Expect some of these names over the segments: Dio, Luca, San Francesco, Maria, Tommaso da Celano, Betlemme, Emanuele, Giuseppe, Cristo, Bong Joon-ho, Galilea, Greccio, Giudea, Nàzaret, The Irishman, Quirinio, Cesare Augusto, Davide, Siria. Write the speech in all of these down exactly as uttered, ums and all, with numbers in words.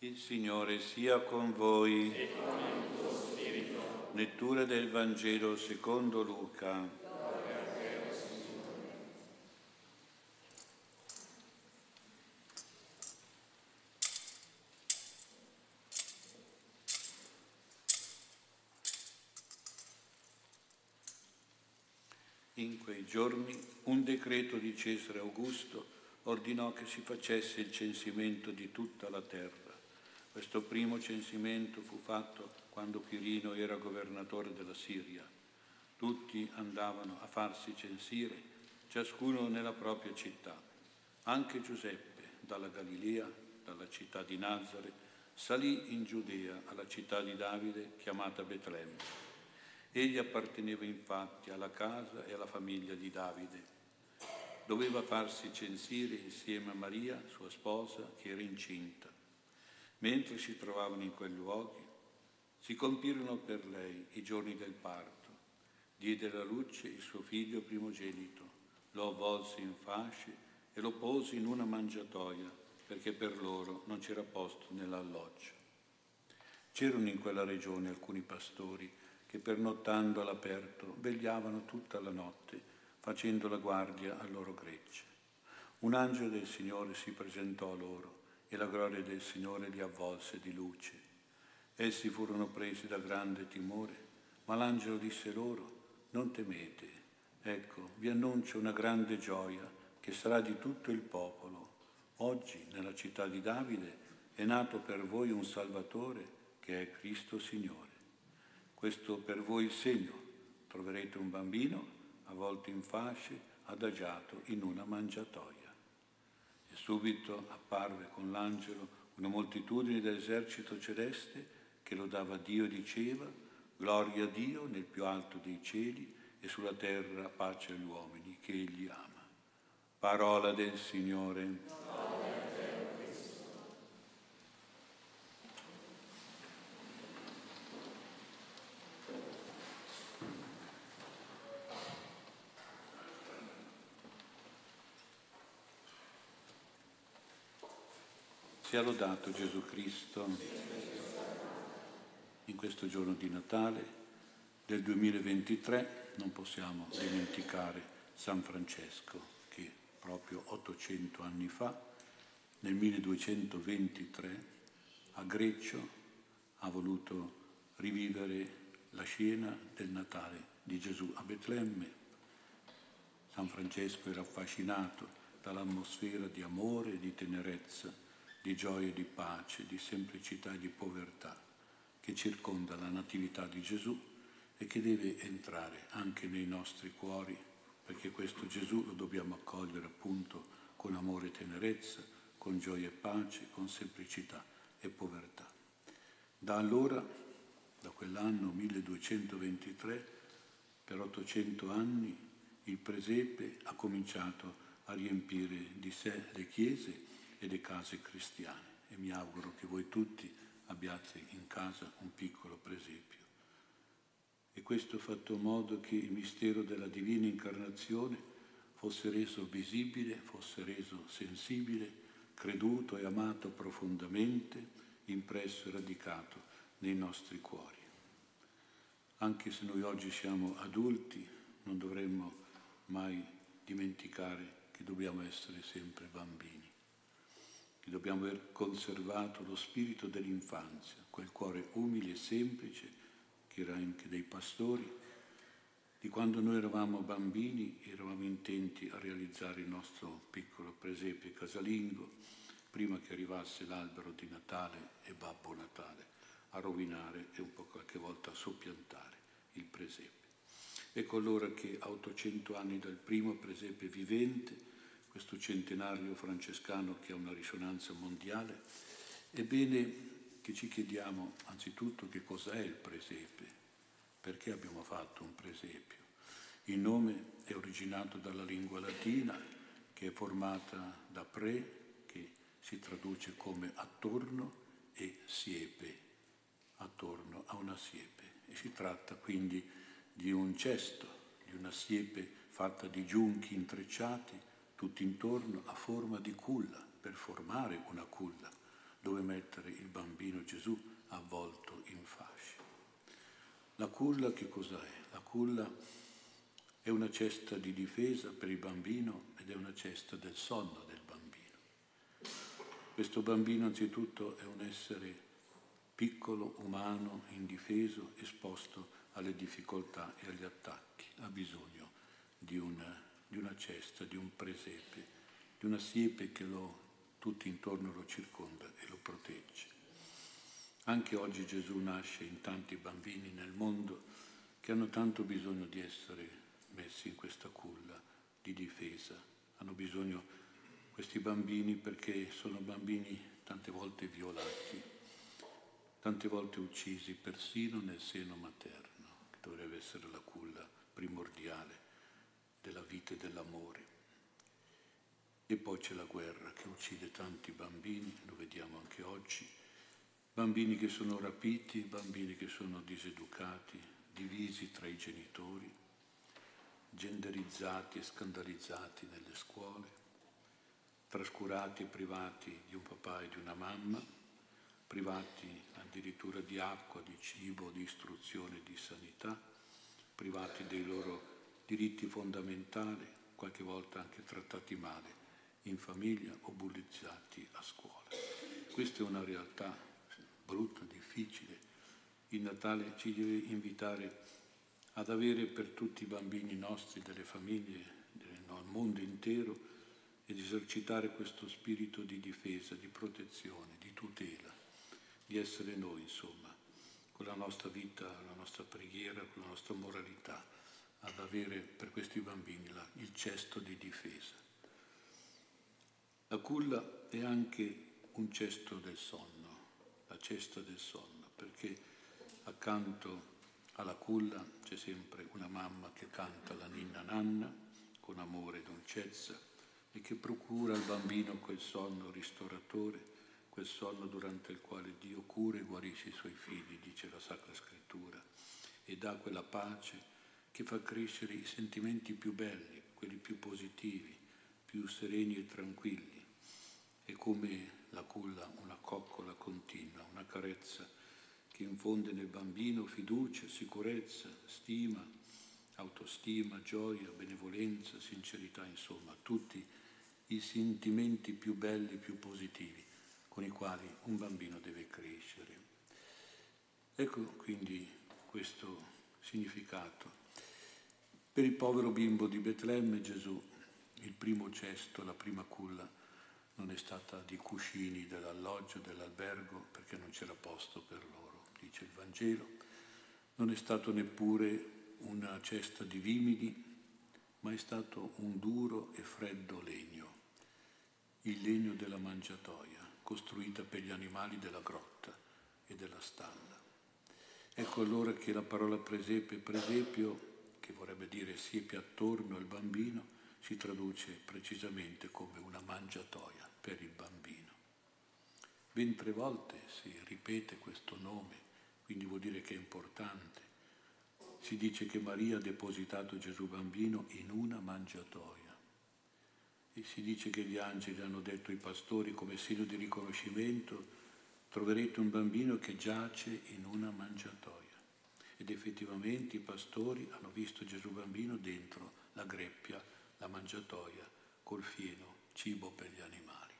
Il Signore sia con voi. E con il tuo spirito. Lettura del Vangelo secondo Luca. In quei giorni un decreto di Cesare Augusto ordinò che si facesse il censimento di tutta la terra. Questo primo censimento fu fatto quando Quirinio era governatore della Siria. Tutti andavano a farsi censire, ciascuno nella propria città. Anche Giuseppe, dalla Galilea, dalla città di Nazaret, salì in Giudea alla città di Davide, chiamata Betlemme. Egli apparteneva infatti alla casa e alla famiglia di Davide. Doveva farsi censire insieme a Maria, sua sposa, che era incinta. Mentre si trovavano in quei luoghi, si compirono per lei i giorni del parto. Diede alla luce il suo figlio primogenito, lo avvolse in fasce e lo pose in una mangiatoia, perché per loro non c'era posto nell'alloggio. C'erano in quella regione alcuni pastori che, pernottando all'aperto, vegliavano tutta la notte, facendo la guardia al loro gregge. Un angelo del Signore si presentò a loro, e la gloria del Signore li avvolse di luce. Essi furono presi da grande timore, ma l'angelo disse loro: non temete, ecco, vi annuncio una grande gioia che sarà di tutto il popolo. Oggi, nella città di Davide, è nato per voi un Salvatore, che è Cristo Signore. Questo per voi il segno: troverete un bambino avvolto in fasce, adagiato in una mangiatoia. Subito apparve con l'angelo una moltitudine dell'esercito celeste che lodava Dio e diceva: gloria a Dio nel più alto dei cieli e sulla terra pace agli uomini che Egli ama. Parola del Signore. Sia lodato Gesù Cristo. In questo giorno di Natale del duemilaventitré non possiamo dimenticare San Francesco, che proprio ottocento anni fa, nel milleduecentoventitré, a Greccio ha voluto rivivere la scena del Natale di Gesù a Betlemme. San Francesco era affascinato dall'atmosfera di amore e di tenerezza, di gioia e di pace, di semplicità e di povertà che circonda la natività di Gesù e che deve entrare anche nei nostri cuori, perché questo Gesù lo dobbiamo accogliere appunto con amore e tenerezza, con gioia e pace, con semplicità e povertà. Da allora, da quell'anno milleduecentoventitré, per ottocento anni il presepe ha cominciato a riempire di sé le chiese e le case cristiane, e mi auguro che voi tutti abbiate in casa un piccolo presepio. E questo ha fatto in modo che il mistero della divina incarnazione fosse reso visibile, fosse reso sensibile, creduto e amato profondamente, impresso e radicato nei nostri cuori. Anche se noi oggi siamo adulti, non dovremmo mai dimenticare che dobbiamo essere sempre bambini. Dobbiamo aver conservato lo spirito dell'infanzia, quel cuore umile e semplice che era anche dei pastori, di quando noi eravamo bambini, eravamo intenti a realizzare il nostro piccolo presepe casalingo prima che arrivasse l'albero di Natale e Babbo Natale a rovinare e un po' qualche volta a soppiantare il presepe. Ecco allora che a ottocento anni dal primo presepe vivente, questo centenario francescano che ha una risonanza mondiale, è bene che ci chiediamo anzitutto che cos'è il presepe, perché abbiamo fatto un presepio. Il nome è originato dalla lingua latina, che è formata da pre, che si traduce come attorno, e siepe, attorno a una siepe. E si tratta quindi di un cesto, di una siepe fatta di giunchi intrecciati, tutto intorno a forma di culla, per formare una culla, dove mettere il bambino Gesù avvolto in fasce. La culla che cos'è? La culla è una cesta di difesa per il bambino ed è una cesta del sonno del bambino. Questo bambino anzitutto è un essere piccolo, umano, indifeso, esposto alle difficoltà e agli attacchi. Ha bisogno di una, di una cesta, di un presepe, di una siepe che lo, tutti intorno lo circonda e lo protegge. Anche oggi Gesù nasce in tanti bambini nel mondo che hanno tanto bisogno di essere messi in questa culla di difesa. Hanno bisogno questi bambini perché sono bambini tante volte violati, tante volte uccisi persino nel seno materno, che dovrebbe essere la culla primordiale della vita e dell'amore. E poi c'è la guerra che uccide tanti bambini, lo vediamo anche oggi, bambini che sono rapiti, bambini che sono diseducati, divisi tra i genitori, genderizzati e scandalizzati nelle scuole, trascurati e privati di un papà e di una mamma, privati addirittura di acqua, di cibo, di istruzione, di sanità, privati dei loro diritti fondamentali, qualche volta anche trattati male in famiglia o bullizzati a scuola. Questa è una realtà brutta, difficile. Il Natale ci deve invitare ad avere per tutti i bambini nostri, delle famiglie, del mondo intero, ed esercitare questo spirito di difesa, di protezione, di tutela, di essere noi, insomma, con la nostra vita, con la nostra preghiera, con la nostra moralità, ad avere per questi bambini la, il cesto di difesa. La culla è anche un cesto del sonno, la cesta del sonno, perché accanto alla culla c'è sempre una mamma che canta la ninna nanna con amore e dolcezza e che procura al bambino quel sonno ristoratore, quel sonno durante il quale Dio cura e guarisce i suoi figli, dice la Sacra Scrittura, e dà quella pace che fa crescere i sentimenti più belli, quelli più positivi, più sereni e tranquilli. È come la culla, una coccola continua, una carezza che infonde nel bambino fiducia, sicurezza, stima, autostima, gioia, benevolenza, sincerità, insomma, tutti i sentimenti più belli, più positivi, con i quali un bambino deve crescere. Ecco quindi questo significato. Per il povero bimbo di Betlemme Gesù, il primo cesto, la prima culla, non è stata di cuscini, dell'alloggio, dell'albergo, perché non c'era posto per loro, dice il Vangelo. Non è stato neppure una cesta di vimini, ma è stato un duro e freddo legno, il legno della mangiatoia, costruita per gli animali della grotta e della stalla. Ecco allora che la parola presepe, presepio, che vorrebbe dire siepe attorno al bambino, si traduce precisamente come una mangiatoia per il bambino. Ben tre volte si ripete questo nome, quindi vuol dire che è importante. Si dice che Maria ha depositato Gesù bambino in una mangiatoia. E si dice che gli angeli hanno detto ai pastori come segno di riconoscimento: troverete un bambino che giace in una mangiatoia. Ed effettivamente i pastori hanno visto Gesù bambino dentro la greppia, la mangiatoia, col fieno, cibo per gli animali.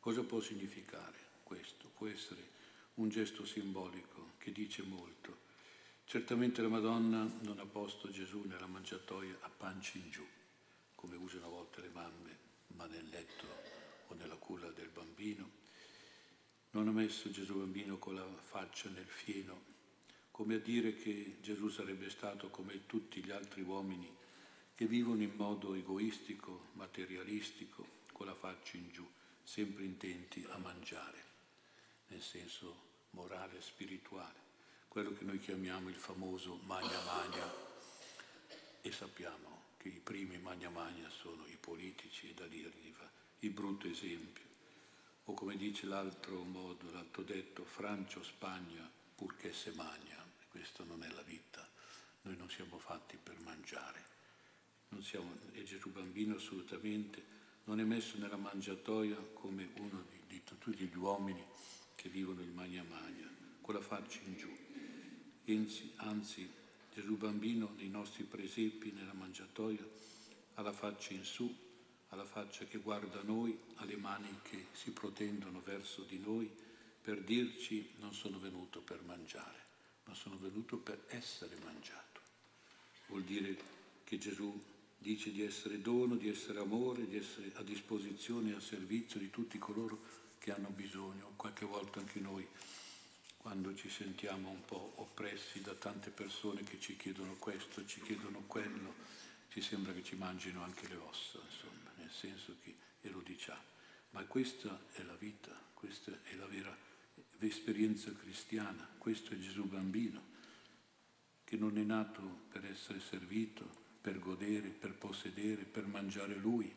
Cosa può significare questo? Può essere un gesto simbolico che dice molto. Certamente la Madonna non ha posto Gesù nella mangiatoia a pancia in giù, come usano a volte le mamme, ma nel letto o nella culla del bambino. Non ha messo Gesù bambino con la faccia nel fieno, come a dire che Gesù sarebbe stato come tutti gli altri uomini che vivono in modo egoistico, materialistico, con la faccia in giù, sempre intenti a mangiare, nel senso morale e spirituale, quello che noi chiamiamo il famoso magna magna, e sappiamo che i primi magna magna sono i politici, e da lì arriva il brutto esempio. O come dice l'altro modo, l'altro detto, Francia o Spagna, purché se magna. Questa non è la vita. Noi non siamo fatti per mangiare. Non siamo, e Gesù bambino assolutamente non è messo nella mangiatoia come uno di di tutti gli uomini che vivono il magna magna, con la faccia in giù. Anzi, anzi Gesù bambino nei nostri presepi, nella mangiatoia, ha la faccia in su, ha la faccia che guarda noi, ha le mani che si protendono verso di noi per dirci: non sono venuto per mangiare, ma sono venuto per essere mangiato. Vuol dire che Gesù dice di essere dono, di essere amore, di essere a disposizione e a servizio di tutti coloro che hanno bisogno. Qualche volta anche noi, quando ci sentiamo un po' oppressi da tante persone che ci chiedono questo, ci chiedono quello, ci sembra che ci mangino anche le ossa, insomma, nel senso che, e lo diciamo. Ma questa è la vita, questa è la vera esperienza cristiana, questo è Gesù bambino, che non è nato per essere servito, per godere, per possedere, per mangiare Lui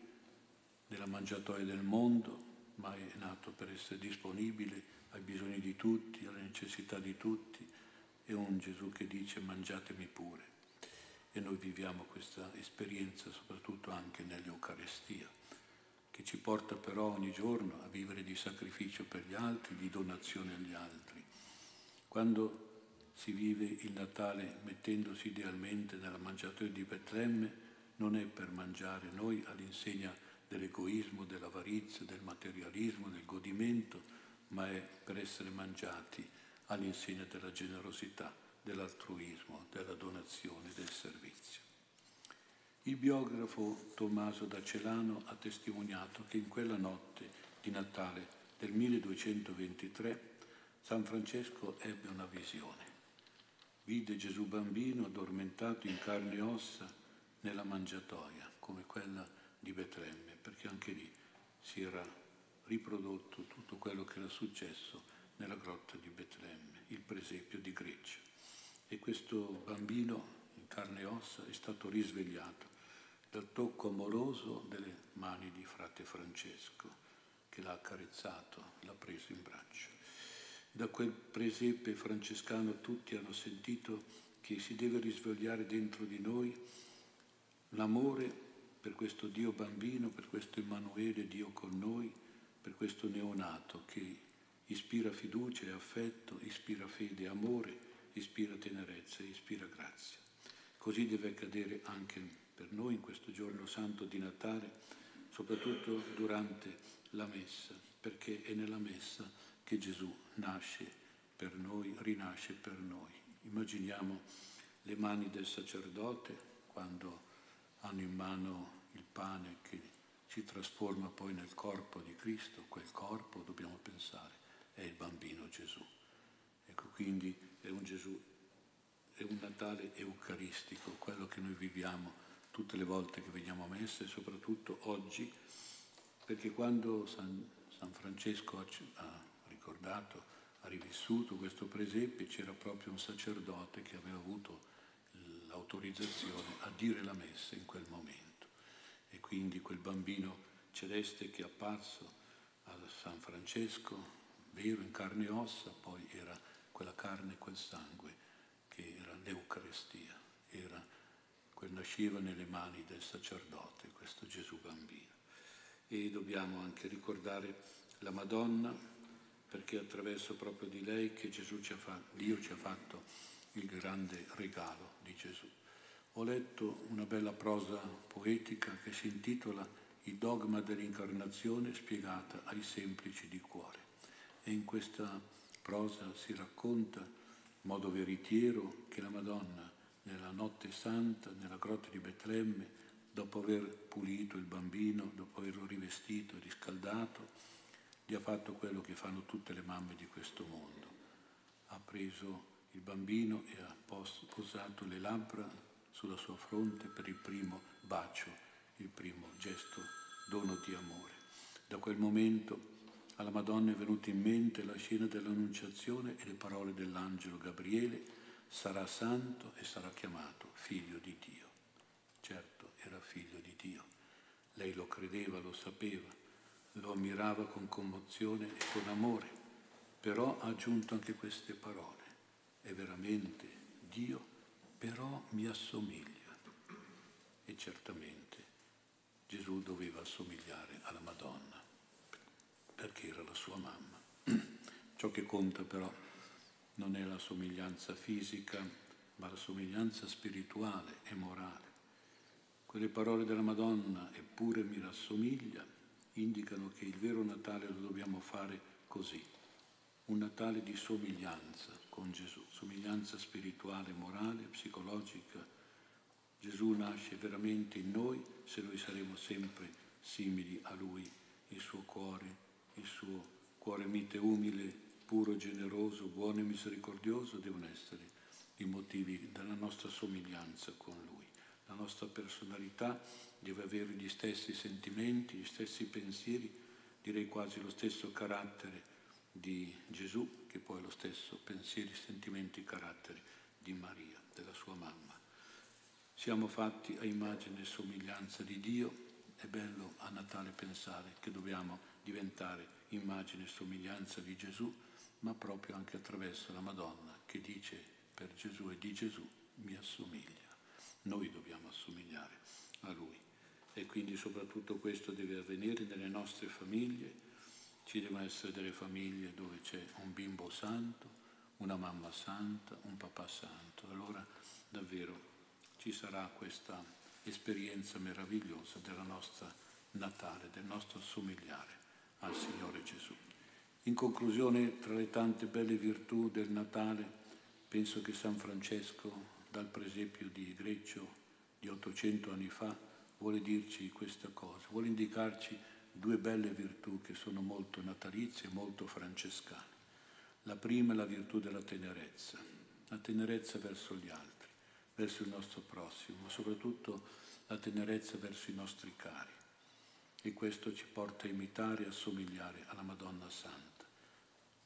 nella mangiatoia del mondo, ma è nato per essere disponibile ai bisogni di tutti, alle necessità di tutti. È un Gesù che dice: mangiatemi pure. E noi viviamo questa esperienza soprattutto anche nell'Eucarestia, che ci porta però ogni giorno a vivere di sacrificio per gli altri, di donazione agli altri. Quando si vive il Natale mettendosi idealmente nella mangiatoia di Betlemme, non è per mangiare noi all'insegna dell'egoismo, dell'avarizia, del materialismo, del godimento, ma è per essere mangiati all'insegna della generosità, dell'altruismo, della donazione, del servizio. Il biografo Tommaso da Celano ha testimoniato che in quella notte di Natale del milleduecentoventitré San Francesco ebbe una visione. Vide Gesù bambino addormentato in carne e ossa nella mangiatoia, come quella di Betlemme, perché anche lì si era riprodotto tutto quello che era successo nella grotta di Betlemme, il presepio di Greccio. E questo bambino in carne e ossa è stato risvegliato dal tocco amoroso delle mani di frate Francesco, che l'ha accarezzato e l'ha preso in braccio. Da quel presepe francescano tutti hanno sentito che si deve risvegliare dentro di noi l'amore per questo Dio bambino, per questo Emanuele, Dio con noi, per questo neonato che ispira fiducia e affetto, ispira fede e amore, ispira tenerezza e ispira grazia. Così deve accadere anche per noi in questo giorno santo di Natale, soprattutto durante la Messa, perché è nella Messa che Gesù nasce per noi, rinasce per noi. Immaginiamo le mani del sacerdote quando hanno in mano il pane che si trasforma poi nel corpo di Cristo. Quel corpo, dobbiamo pensare, è il bambino Gesù. Ecco, quindi è un Gesù, è un Natale eucaristico, quello che noi viviamo tutte le volte che veniamo a Messa e soprattutto oggi, perché quando San, San Francesco ha ricordato, ha rivissuto questo presepe, c'era proprio un sacerdote che aveva avuto l'autorizzazione a dire la messa in quel momento. E quindi quel bambino celeste che è apparso a San Francesco, vero in carne e ossa, poi era quella carne e quel sangue che era l'Eucarestia, era quel nasceva nelle mani del sacerdote, questo Gesù bambino. E dobbiamo anche ricordare la Madonna, perché è attraverso proprio di lei che Gesù ci ha fatto, Dio ci ha fatto il grande regalo di Gesù. Ho letto una bella prosa poetica che si intitola Il dogma dell'incarnazione spiegata ai semplici di cuore. E in questa prosa si racconta in modo veritiero che la Madonna nella notte santa, nella grotta di Betlemme, dopo aver pulito il bambino, dopo averlo rivestito e riscaldato, gli ha fatto quello che fanno tutte le mamme di questo mondo. Ha preso il bambino e ha posato le labbra sulla sua fronte per il primo bacio, il primo gesto, dono di amore. Da quel momento alla Madonna è venuta in mente la scena dell'Annunciazione e le parole dell'angelo Gabriele: sarà santo e sarà chiamato figlio di Dio. Certo, era figlio di Dio. Lei lo credeva, lo sapeva, lo ammirava con commozione e con amore, però ha aggiunto anche queste parole: è veramente Dio, però mi assomiglia. E certamente Gesù doveva assomigliare alla Madonna, perché era la sua mamma. Ciò che conta però non è la somiglianza fisica, ma la somiglianza spirituale e morale. Quelle parole della Madonna, eppure mi rassomiglia, indicano che il vero Natale lo dobbiamo fare così, un Natale di somiglianza con Gesù, somiglianza spirituale, morale, psicologica. Gesù nasce veramente in noi se noi saremo sempre simili a Lui, il suo cuore, il suo cuore mite, umile, puro, generoso, buono e misericordioso devono essere i motivi della nostra somiglianza con Lui. La nostra personalità deve avere gli stessi sentimenti, gli stessi pensieri, direi quasi lo stesso carattere di Gesù, che poi è lo stesso pensieri, sentimenti, carattere di Maria, della sua mamma. Siamo fatti a immagine e somiglianza di Dio. È bello a Natale pensare che dobbiamo diventare immagine e somiglianza di Gesù, ma proprio anche attraverso la Madonna che dice per Gesù e di Gesù mi assomiglia. Noi dobbiamo assomigliare a Lui e quindi soprattutto questo deve avvenire nelle nostre famiglie. Ci devono essere delle famiglie dove c'è un bimbo santo, una mamma santa, un papà santo. Allora davvero ci sarà questa esperienza meravigliosa della nostra Natale, del nostro assomigliare al Signore Gesù. In conclusione, tra le tante belle virtù del Natale, penso che San Francesco, dal presepio di Greccio di ottocento anni fa, vuole dirci questa cosa, vuole indicarci due belle virtù che sono molto natalizie e molto francescane. La prima è la virtù della tenerezza, la tenerezza verso gli altri, verso il nostro prossimo, ma soprattutto la tenerezza verso i nostri cari. E questo ci porta a imitare e a somigliare alla Madonna Santa,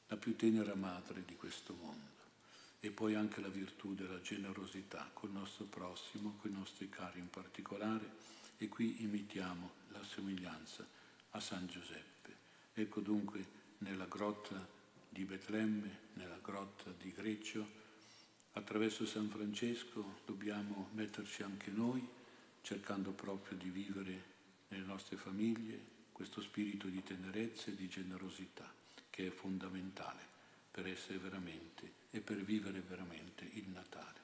la più tenera madre di questo mondo. E poi anche la virtù della generosità col nostro prossimo, con i nostri cari in particolare, e qui imitiamo la somiglianza a San Giuseppe. Ecco dunque nella grotta di Betlemme, nella grotta di Greccio, attraverso San Francesco dobbiamo metterci anche noi, cercando proprio di vivere nelle nostre famiglie questo spirito di tenerezza e di generosità che è fondamentale per essere veramente e per vivere veramente il Natale.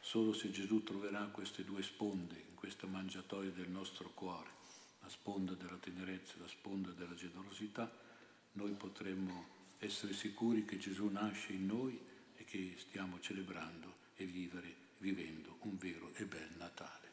Solo se Gesù troverà queste due sponde in questa mangiatoia del nostro cuore, la sponda della tenerezza e la sponda della generosità, noi potremmo essere sicuri che Gesù nasce in noi e che stiamo celebrando e vivere, vivendo un vero e bel Natale.